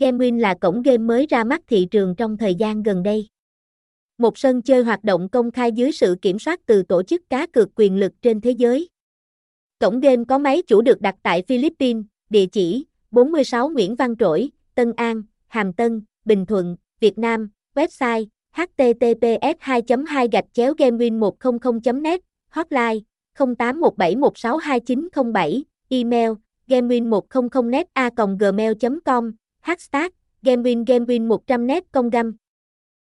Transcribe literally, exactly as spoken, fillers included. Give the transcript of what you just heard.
GameWin là cổng game mới ra mắt thị trường trong thời gian gần đây. Một sân chơi hoạt động công khai dưới sự kiểm soát từ tổ chức cá cược quyền lực trên thế giới. Cổng game có máy chủ được đặt tại Philippines, địa chỉ bốn mươi sáu Nguyễn Văn Trỗi, Tân An, Hàm Tân, Bình Thuận, Việt Nam, website https hai chấm hai gạch chéo gemwin một trăm chấm net, hotline không tám một bảy một sáu hai chín không bảy, email gemwin một trăm chấm net a còng gmail chấm com, hashtag gemwin gemwin một trăm chấm net công gam.